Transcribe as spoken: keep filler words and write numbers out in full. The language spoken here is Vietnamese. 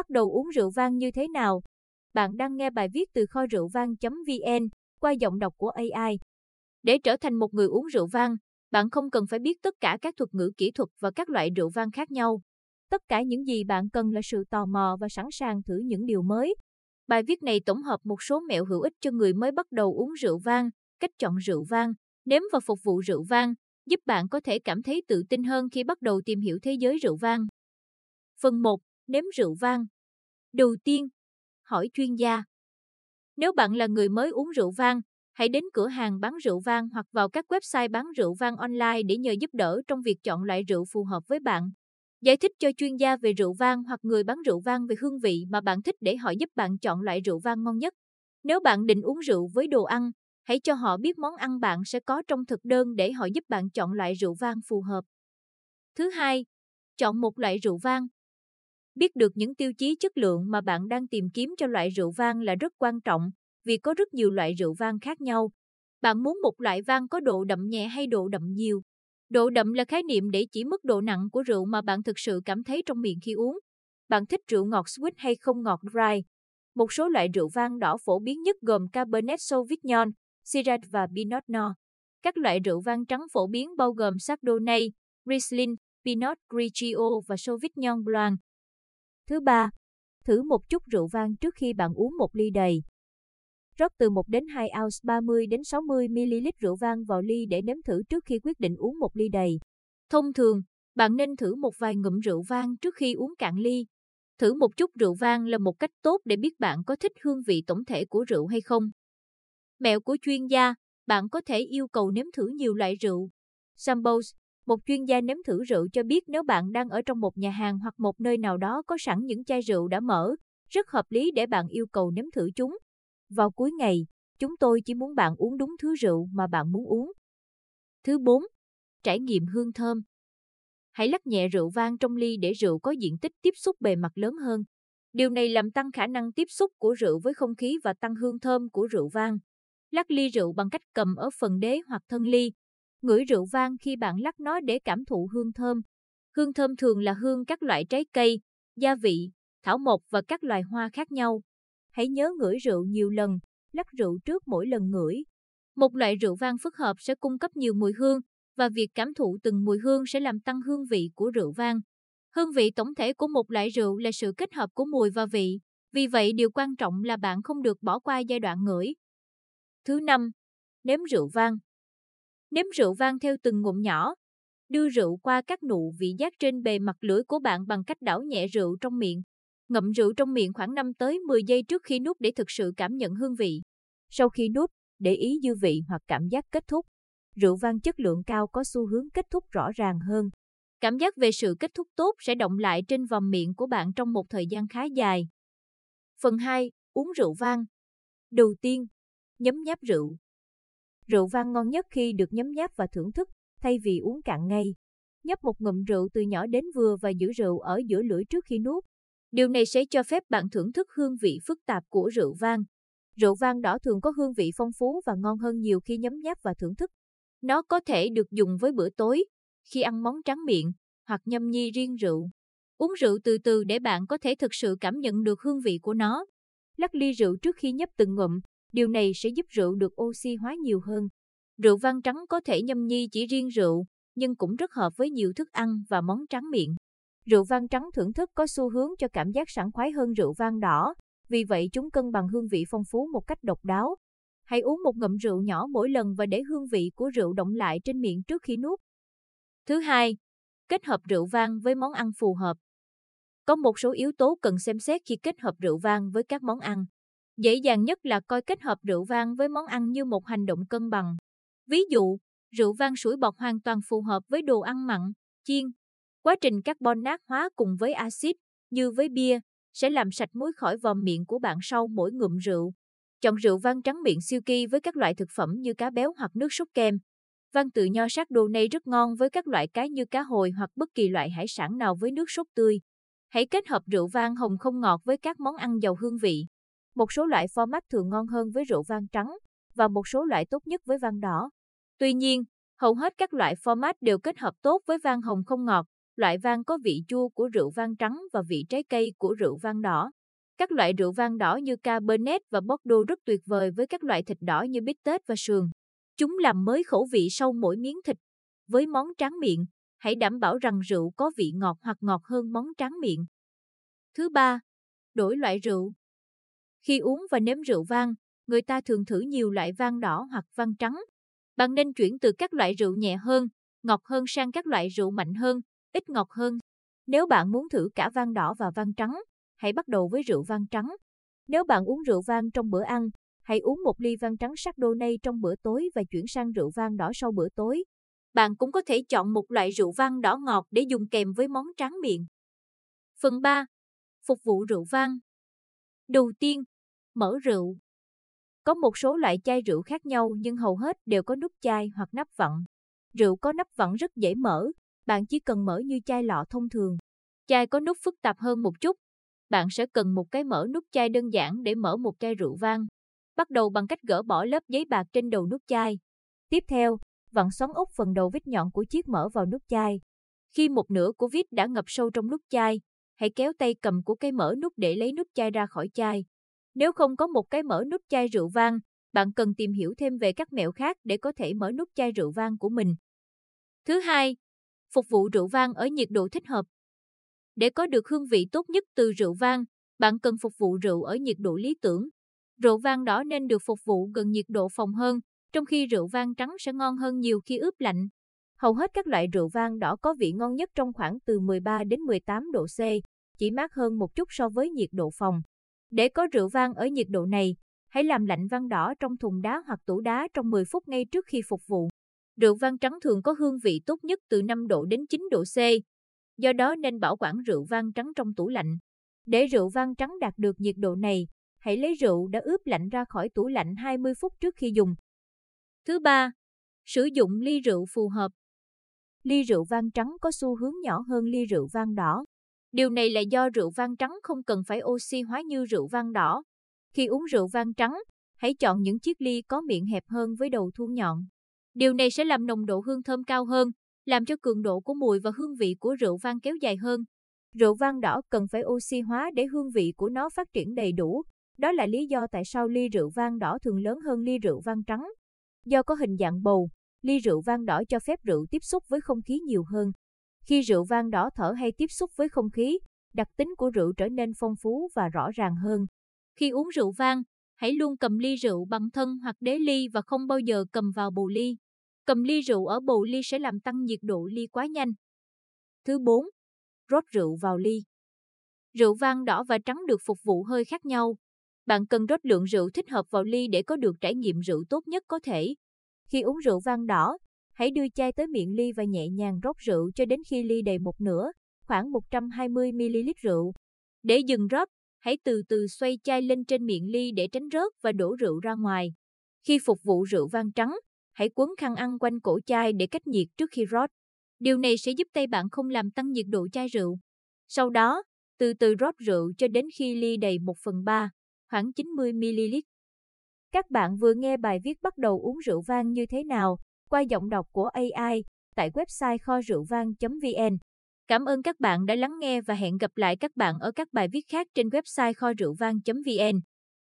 bắt đầu uống rượu vang như thế nào? Bạn đang nghe bài viết từ kho rượu vang chấm vn qua giọng đọc của a i. Để trở thành một người uống rượu vang, bạn không cần phải biết tất cả các thuật ngữ kỹ thuật và các loại rượu vang khác nhau. Tất cả những gì bạn cần là sự tò mò và sẵn sàng thử những điều mới. Bài viết này tổng hợp một số mẹo hữu ích cho người mới bắt đầu uống rượu vang, cách chọn rượu vang, nếm và phục vụ rượu vang, giúp bạn có thể cảm thấy tự tin hơn khi bắt đầu tìm hiểu thế giới rượu vang. Phần một. Nếm rượu vang. Đầu tiên, hỏi chuyên gia. Nếu bạn là người mới uống rượu vang, hãy đến cửa hàng bán rượu vang hoặc vào các website bán rượu vang online để nhờ giúp đỡ trong việc chọn loại rượu phù hợp với bạn. Giải thích cho chuyên gia về rượu vang hoặc người bán rượu vang về hương vị mà bạn thích để họ giúp bạn chọn loại rượu vang ngon nhất. Nếu bạn định uống rượu với đồ ăn, hãy cho họ biết món ăn bạn sẽ có trong thực đơn để họ giúp bạn chọn loại rượu vang phù hợp. Thứ hai, chọn một loại rượu vang. Biết được những tiêu chí chất lượng mà bạn đang tìm kiếm cho loại rượu vang là rất quan trọng, vì có rất nhiều loại rượu vang khác nhau. Bạn muốn một loại vang có độ đậm nhẹ hay độ đậm nhiều? Độ đậm là khái niệm để chỉ mức độ nặng của rượu mà bạn thực sự cảm thấy trong miệng khi uống. Bạn thích rượu ngọt sweet hay không ngọt dry? Một số loại rượu vang đỏ phổ biến nhất gồm Cabernet Sauvignon, Shiraz và Pinot Noir. Các loại rượu vang trắng phổ biến bao gồm Chardonnay, Riesling, Pinot Grigio và Sauvignon Blanc. Thứ ba, thử một chút rượu vang trước khi bạn uống một ly đầy. Rót từ một đến hai ounce ba mươi đến sáu mươi mi li lít rượu vang vào ly để nếm thử trước khi quyết định uống một ly đầy. Thông thường, bạn nên thử một vài ngụm rượu vang trước khi uống cạn ly. Thử một chút rượu vang là một cách tốt để biết bạn có thích hương vị tổng thể của rượu hay không. Mẹo của chuyên gia, bạn có thể yêu cầu nếm thử nhiều loại rượu. Samples, một chuyên gia nếm thử rượu cho biết nếu bạn đang ở trong một nhà hàng hoặc một nơi nào đó có sẵn những chai rượu đã mở, rất hợp lý để bạn yêu cầu nếm thử chúng. Vào cuối ngày, chúng tôi chỉ muốn bạn uống đúng thứ rượu mà bạn muốn uống. Thứ bốn. Trải nghiệm hương thơm. Hãy lắc nhẹ rượu vang trong ly để rượu có diện tích tiếp xúc bề mặt lớn hơn. Điều này làm tăng khả năng tiếp xúc của rượu với không khí và tăng hương thơm của rượu vang. Lắc ly rượu bằng cách cầm ở phần đế hoặc thân ly. Ngửi rượu vang khi bạn lắc nó để cảm thụ hương thơm. Hương thơm thường là hương các loại trái cây, gia vị, thảo mộc và các loài hoa khác nhau. Hãy nhớ ngửi rượu nhiều lần, lắc rượu trước mỗi lần ngửi. Một loại rượu vang phức hợp sẽ cung cấp nhiều mùi hương, và việc cảm thụ từng mùi hương sẽ làm tăng hương vị của rượu vang. Hương vị tổng thể của một loại rượu là sự kết hợp của mùi và vị, vì vậy điều quan trọng là bạn không được bỏ qua giai đoạn ngửi. Thứ năm. Nếm rượu vang. Nếm rượu vang theo từng ngụm nhỏ. Đưa rượu qua các nụ vị giác trên bề mặt lưỡi của bạn bằng cách đảo nhẹ rượu trong miệng. Ngậm rượu trong miệng khoảng năm tới mười giây trước khi nuốt để thực sự cảm nhận hương vị. Sau khi nuốt, để ý dư vị hoặc cảm giác kết thúc. Rượu vang chất lượng cao có xu hướng kết thúc rõ ràng hơn. Cảm giác về sự kết thúc tốt sẽ đọng lại trên vòm miệng của bạn trong một thời gian khá dài. Phần hai. Uống rượu vang. Đầu tiên, nhấm nháp rượu. Rượu vang ngon nhất khi được nhấm nháp và thưởng thức, thay vì uống cạn ngay. Nhấp một ngụm rượu từ nhỏ đến vừa và giữ rượu ở giữa lưỡi trước khi nuốt. Điều này sẽ cho phép bạn thưởng thức hương vị phức tạp của rượu vang. Rượu vang đỏ thường có hương vị phong phú và ngon hơn nhiều khi nhấm nháp và thưởng thức. Nó có thể được dùng với bữa tối, khi ăn món tráng miệng, hoặc nhâm nhi riêng rượu. Uống rượu từ từ để bạn có thể thực sự cảm nhận được hương vị của nó. Lắc ly rượu trước khi nhấp từng ngụm, điều này sẽ giúp rượu được oxy hóa nhiều hơn. Rượu vang trắng có thể nhâm nhi chỉ riêng rượu, nhưng cũng rất hợp với nhiều thức ăn và món tráng miệng. Rượu vang trắng thưởng thức có xu hướng cho cảm giác sảng khoái hơn rượu vang đỏ, vì vậy chúng cân bằng hương vị phong phú một cách độc đáo. Hãy uống một ngụm rượu nhỏ mỗi lần và để hương vị của rượu đọng lại trên miệng trước khi nuốt. Thứ hai, kết hợp rượu vang với món ăn phù hợp. Có một số yếu tố cần xem xét khi kết hợp rượu vang với các món ăn. Dễ dàng nhất là coi kết hợp rượu vang với món ăn như một hành động cân bằng. Ví dụ, rượu vang sủi bọt hoàn toàn phù hợp với đồ ăn mặn, chiên. Quá trình carbonat hóa cùng với axit, như với bia, sẽ làm sạch muối khỏi vòm miệng của bạn sau mỗi ngụm rượu. Chọn rượu vang trắng miệng siêu kỳ với các loại thực phẩm như cá béo hoặc nước sốt kem. Vang tự nho Chardonnay rất ngon với các loại cá như cá hồi hoặc bất kỳ loại hải sản nào với nước sốt tươi. Hãy kết hợp rượu vang hồng không ngọt với các món ăn giàu hương vị. Một số loại format thường ngon hơn với rượu vang trắng, và một số loại tốt nhất với vang đỏ. Tuy nhiên, hầu hết các loại format đều kết hợp tốt với vang hồng không ngọt. Loại vang có vị chua của rượu vang trắng và vị trái cây của rượu vang đỏ. Các loại rượu vang đỏ như Cabernet và Bordeaux rất tuyệt vời với các loại thịt đỏ như bít tết và sườn. Chúng làm mới khẩu vị sau mỗi miếng thịt. Với món tráng miệng, hãy đảm bảo rằng rượu có vị ngọt hoặc ngọt hơn món tráng miệng. Thứ ba, đổi loại rượu. Khi uống và nếm rượu vang, người ta thường thử nhiều loại vang đỏ hoặc vang trắng. Bạn nên chuyển từ các loại rượu nhẹ hơn, ngọt hơn sang các loại rượu mạnh hơn, ít ngọt hơn. Nếu bạn muốn thử cả vang đỏ và vang trắng, hãy bắt đầu với rượu vang trắng. Nếu bạn uống rượu vang trong bữa ăn, hãy uống một ly vang trắng Chardonnay trong bữa tối và chuyển sang rượu vang đỏ sau bữa tối. Bạn cũng có thể chọn một loại rượu vang đỏ ngọt để dùng kèm với món tráng miệng. Phần ba. Phục vụ rượu vang. Đầu tiên, mở rượu. Có một số loại chai rượu khác nhau nhưng hầu hết đều có nút chai hoặc nắp vặn. Rượu có nắp vặn rất dễ mở, bạn chỉ cần mở như chai lọ thông thường. Chai có nút phức tạp hơn một chút. Bạn sẽ cần một cái mở nút chai đơn giản để mở một chai rượu vang. Bắt đầu bằng cách gỡ bỏ lớp giấy bạc trên đầu nút chai. Tiếp theo, vặn xoắn ốc phần đầu vít nhọn của chiếc mở vào nút chai. Khi một nửa của vít đã ngập sâu trong nút chai, hãy kéo tay cầm của cái mở nút để lấy nút chai ra khỏi chai. Nếu không có một cái mở nút chai rượu vang, bạn cần tìm hiểu thêm về các mẹo khác để có thể mở nút chai rượu vang của mình. Thứ hai, phục vụ rượu vang ở nhiệt độ thích hợp. Để có được hương vị tốt nhất từ rượu vang, bạn cần phục vụ rượu ở nhiệt độ lý tưởng. Rượu vang đỏ nên được phục vụ gần nhiệt độ phòng hơn, trong khi rượu vang trắng sẽ ngon hơn nhiều khi ướp lạnh. Hầu hết các loại rượu vang đỏ có vị ngon nhất trong khoảng từ mười ba đến mười tám độ C, chỉ mát hơn một chút so với nhiệt độ phòng. Để có rượu vang ở nhiệt độ này, hãy làm lạnh vang đỏ trong thùng đá hoặc tủ đá trong mười phút ngay trước khi phục vụ. Rượu vang trắng thường có hương vị tốt nhất từ năm độ đến chín độ C, do đó nên bảo quản rượu vang trắng trong tủ lạnh. Để rượu vang trắng đạt được nhiệt độ này, hãy lấy rượu đã ướp lạnh ra khỏi tủ lạnh hai mươi phút trước khi dùng. Thứ ba, sử dụng ly rượu phù hợp. Ly rượu vang trắng có xu hướng nhỏ hơn ly rượu vang đỏ. Điều này là do rượu vang trắng không cần phải oxy hóa như rượu vang đỏ. Khi uống rượu vang trắng, hãy chọn những chiếc ly có miệng hẹp hơn với đầu thu nhọn. Điều này sẽ làm nồng độ hương thơm cao hơn, làm cho cường độ của mùi và hương vị của rượu vang kéo dài hơn. Rượu vang đỏ cần phải oxy hóa để hương vị của nó phát triển đầy đủ. Đó là lý do tại sao ly rượu vang đỏ thường lớn hơn ly rượu vang trắng. Do có hình dạng bầu, ly rượu vang đỏ cho phép rượu tiếp xúc với không khí nhiều hơn. Khi rượu vang đỏ thở hay tiếp xúc với không khí, đặc tính của rượu trở nên phong phú và rõ ràng hơn. Khi uống rượu vang, hãy luôn cầm ly rượu bằng thân hoặc đế ly và không bao giờ cầm vào bầu ly. Cầm ly rượu ở bầu ly sẽ làm tăng nhiệt độ ly quá nhanh. Thứ bốn. Rót rượu vào ly. Rượu vang đỏ và trắng được phục vụ hơi khác nhau. Bạn cần rót lượng rượu thích hợp vào ly để có được trải nghiệm rượu tốt nhất có thể. Khi uống rượu vang đỏ, hãy đưa chai tới miệng ly và nhẹ nhàng rót rượu cho đến khi ly đầy một nửa, khoảng một trăm hai mươi mi-li-lít rượu. Để dừng rót, hãy từ từ xoay chai lên trên miệng ly để tránh rớt và đổ rượu ra ngoài. Khi phục vụ rượu vang trắng, hãy quấn khăn ăn quanh cổ chai để cách nhiệt trước khi rót. Điều này sẽ giúp tay bạn không làm tăng nhiệt độ chai rượu. Sau đó, từ từ rót rượu cho đến khi ly đầy một phần ba, khoảng chín mươi mi-li-lít. Các bạn vừa nghe bài viết bắt đầu uống rượu vang như thế nào qua giọng đọc của a i tại website kho rượu vang chấm vn. Cảm ơn các bạn đã lắng nghe và hẹn gặp lại các bạn ở các bài viết khác trên website kho rượu vang chấm vn.